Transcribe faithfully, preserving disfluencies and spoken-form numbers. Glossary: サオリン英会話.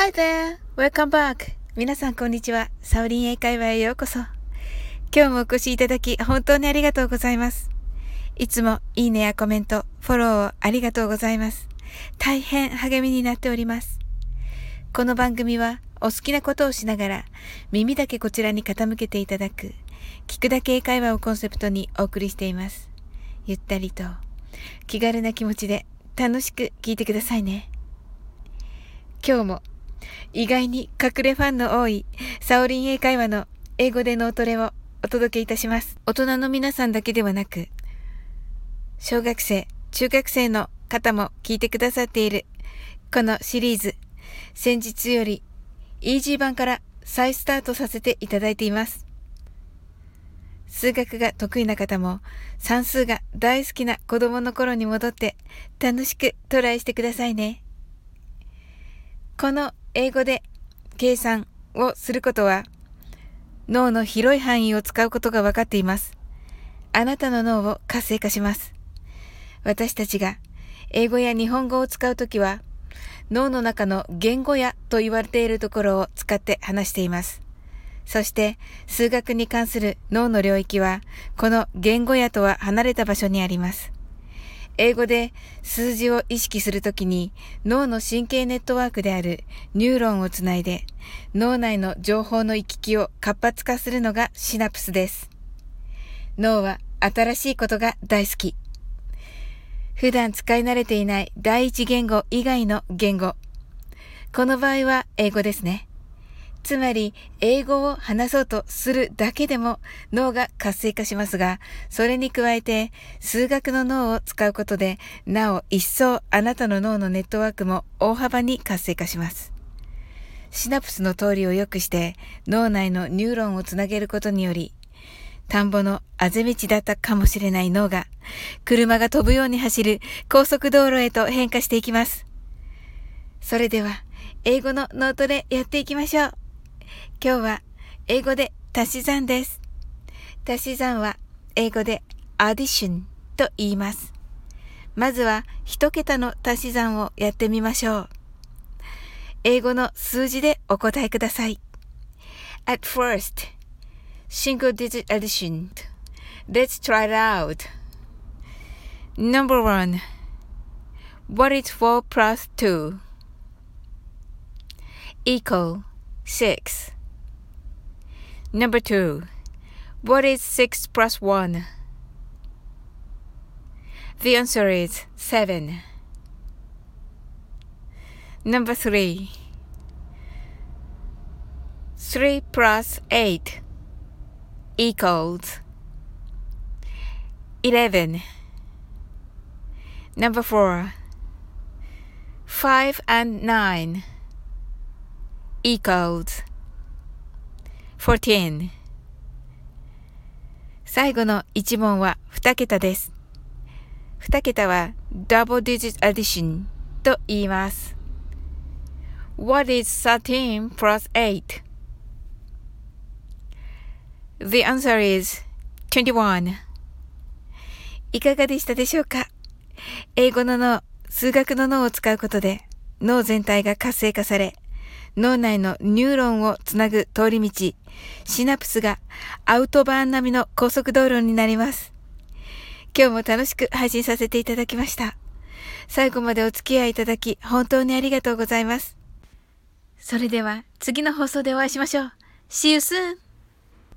Hi there! Welcome back! 皆さんこんにちは。サオリン英会話へようこそ。今日もお越しいただき本当にありがとうございます。いつもいいねやコメント、フォローをありがとうございます。大変励みになっております。この番組はお好きなことをしながら耳だけこちらに傾けていただく聞くだけ英会話をコンセプトにお送りしています。ゆったりと気軽な気持ちで楽しく聞いてくださいね。今日も意外に隠れファンの多いサオリン英会話の英語で脳トレをお届けいたします。大人の皆さんだけではなく、小学生、中学生の方も聞いてくださっているこのシリーズ、先日よりイージー版から再スタートさせていただいています。数学が得意な方も算数が大好きな子供の頃に戻って楽しくトライしてくださいね。この英語で計算をすることは脳の広い範囲を使うことが分かっています。あなたの脳を活性化します。私たちが英語や日本語を使うときは脳の中の言語野と言われているところを使って話しています。そして数学に関する脳の領域はこの言語野とは離れた場所にあります。英語で数字を意識するときに脳の神経ネットワークであるニューロンをつないで脳内の情報の行き来を活発化するのがシナプスです。脳は新しいことが大好き。普段使い慣れていない第一言語以外の言語。この場合は英語ですね。つまり英語を話そうとするだけでも脳が活性化しますが、それに加えて数学の脳を使うことでなお一層あなたの脳のネットワークも大幅に活性化します。シナプスの通りを良くして脳内のニューロンをつなげることにより、田んぼのあぜ道だったかもしれない脳が車が飛ぶように走る高速道路へと変化していきます。それでは英語の脳トレやっていきましょう。今日は英語で足し算です。足し算は英語でアディションと言います。まずは一桁の足し算をやってみましょう。英語の数字でお答えください。At first, single digit addition. Let's try it out. Number one, what is four plus two? Equal.six. Number two, what is six plus one? The answer is seven. Number three, three plus eight equals eleven. Number four, five and nine.equals fourteen。 最後の一問はに桁です。に桁は double digit addition と言います。 What is thirteen plus eight? The answer is twenty-one。 いかがでしたでしょうか。英語の脳、数学の脳を使うことで脳全体が活性化され、脳内のニューロンをつなぐ通り道、シナプスがアウトバーン並みの高速道路になります。今日も楽しく配信させていただきました。最後までお付き合いいただき本当にありがとうございます。それでは次の放送でお会いしましょう。See you soon!